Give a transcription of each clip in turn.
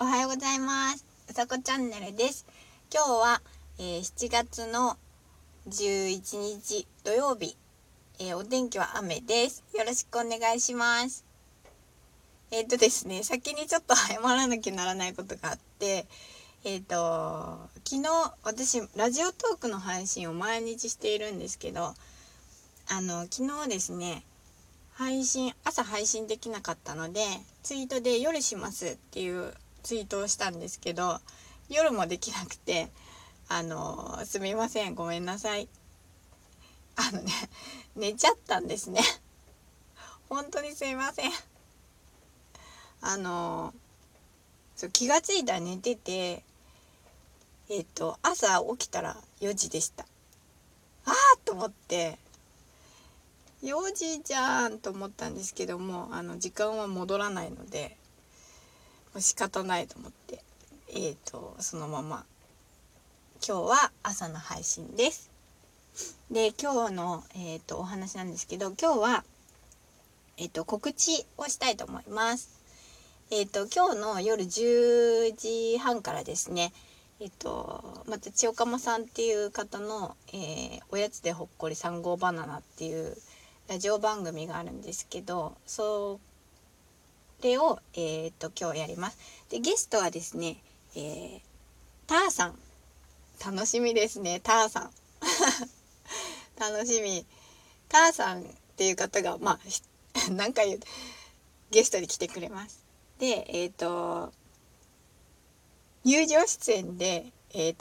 おはようございます。うさこチャンネルです。今日は、7月の11日土曜日、お天気は雨です。よろしくお願いします。ですね、先にちょっと謝らなきゃならないことがあって、昨日私ラジオトークの配信を毎日しているんですけど、昨日ですね、朝配信できなかったのでツイートで夜しますっていうツイートをしたんですけど、夜もできなくてすみません、ごめんなさい。寝ちゃったんですね。本当にすみません。気がついたら寝てて、朝起きたら4時でした。あーと思って4時じゃんと思ったんですけども、時間は戻らないのでもう仕方ないと思って、そのまま今日は朝の配信です。で、今日の、お話なんですけど、今日は、告知をしたいと思います。今日の夜10時半からですね、また千代釜さんっていう方の、おやつでほっこり3号バナナっていうラジオ番組があるんですけど、それを、今日やります。で、ゲストはですね、ターさん。楽しみですね、ターさん。楽しみ。ターさんっていう方が、何回言うゲストに来てくれます。で、友情出演で、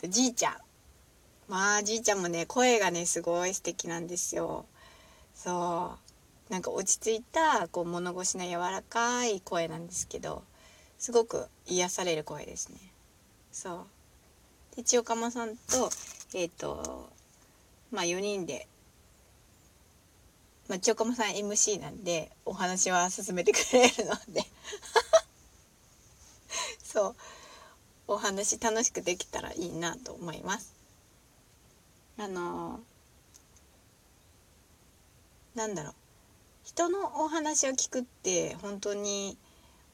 じいちゃん。じいちゃんもね、声がね、すごい素敵なんですよ。そう。なんか落ち着いた、物腰の柔らかい声なんですけど、すごく癒される声ですね。そう。で、千代釜さんと、4人で、千代釜さん MC なんで、お話は進めてくれるので。そう。お話楽しくできたらいいなと思います。人のお話を聞くって本当に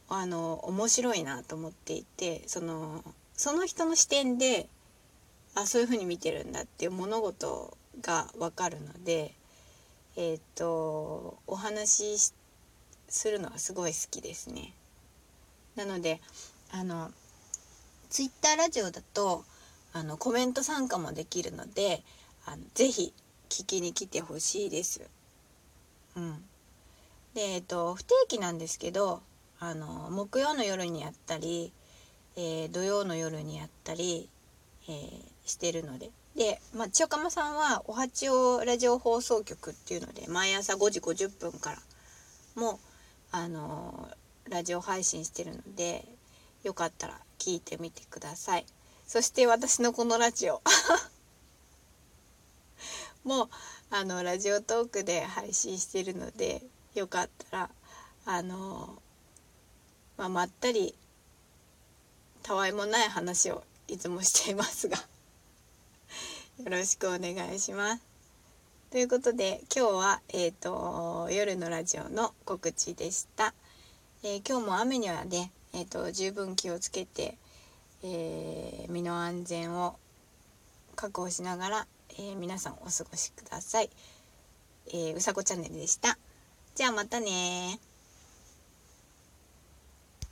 面白いなと思っていて、その人の視点でそういう風に見てるんだっていう物事が分かるので、お話しするのがすごい好きですね。なのでツイッターラジオだとコメント参加もできるので、ぜひ聞きに来てほしいです。で、不定期なんですけど、木曜の夜にやったり、土曜の夜にやったり、してるので、で、千代釜さんはおはちおラジオ放送局っていうので毎朝5時50分からもラジオ配信してるので、よかったら聞いてみてください。そして私のこのラジオもラジオトークで配信しているので、よかったらまったりたわいもない話をいつもしていますがよろしくお願いします。ということで、今日は、夜のラジオの告知でした。今日も雨にはね、十分気をつけて、身の安全を確保しながら、皆さんお過ごしください。うさこチャンネルでした。じゃあまたね。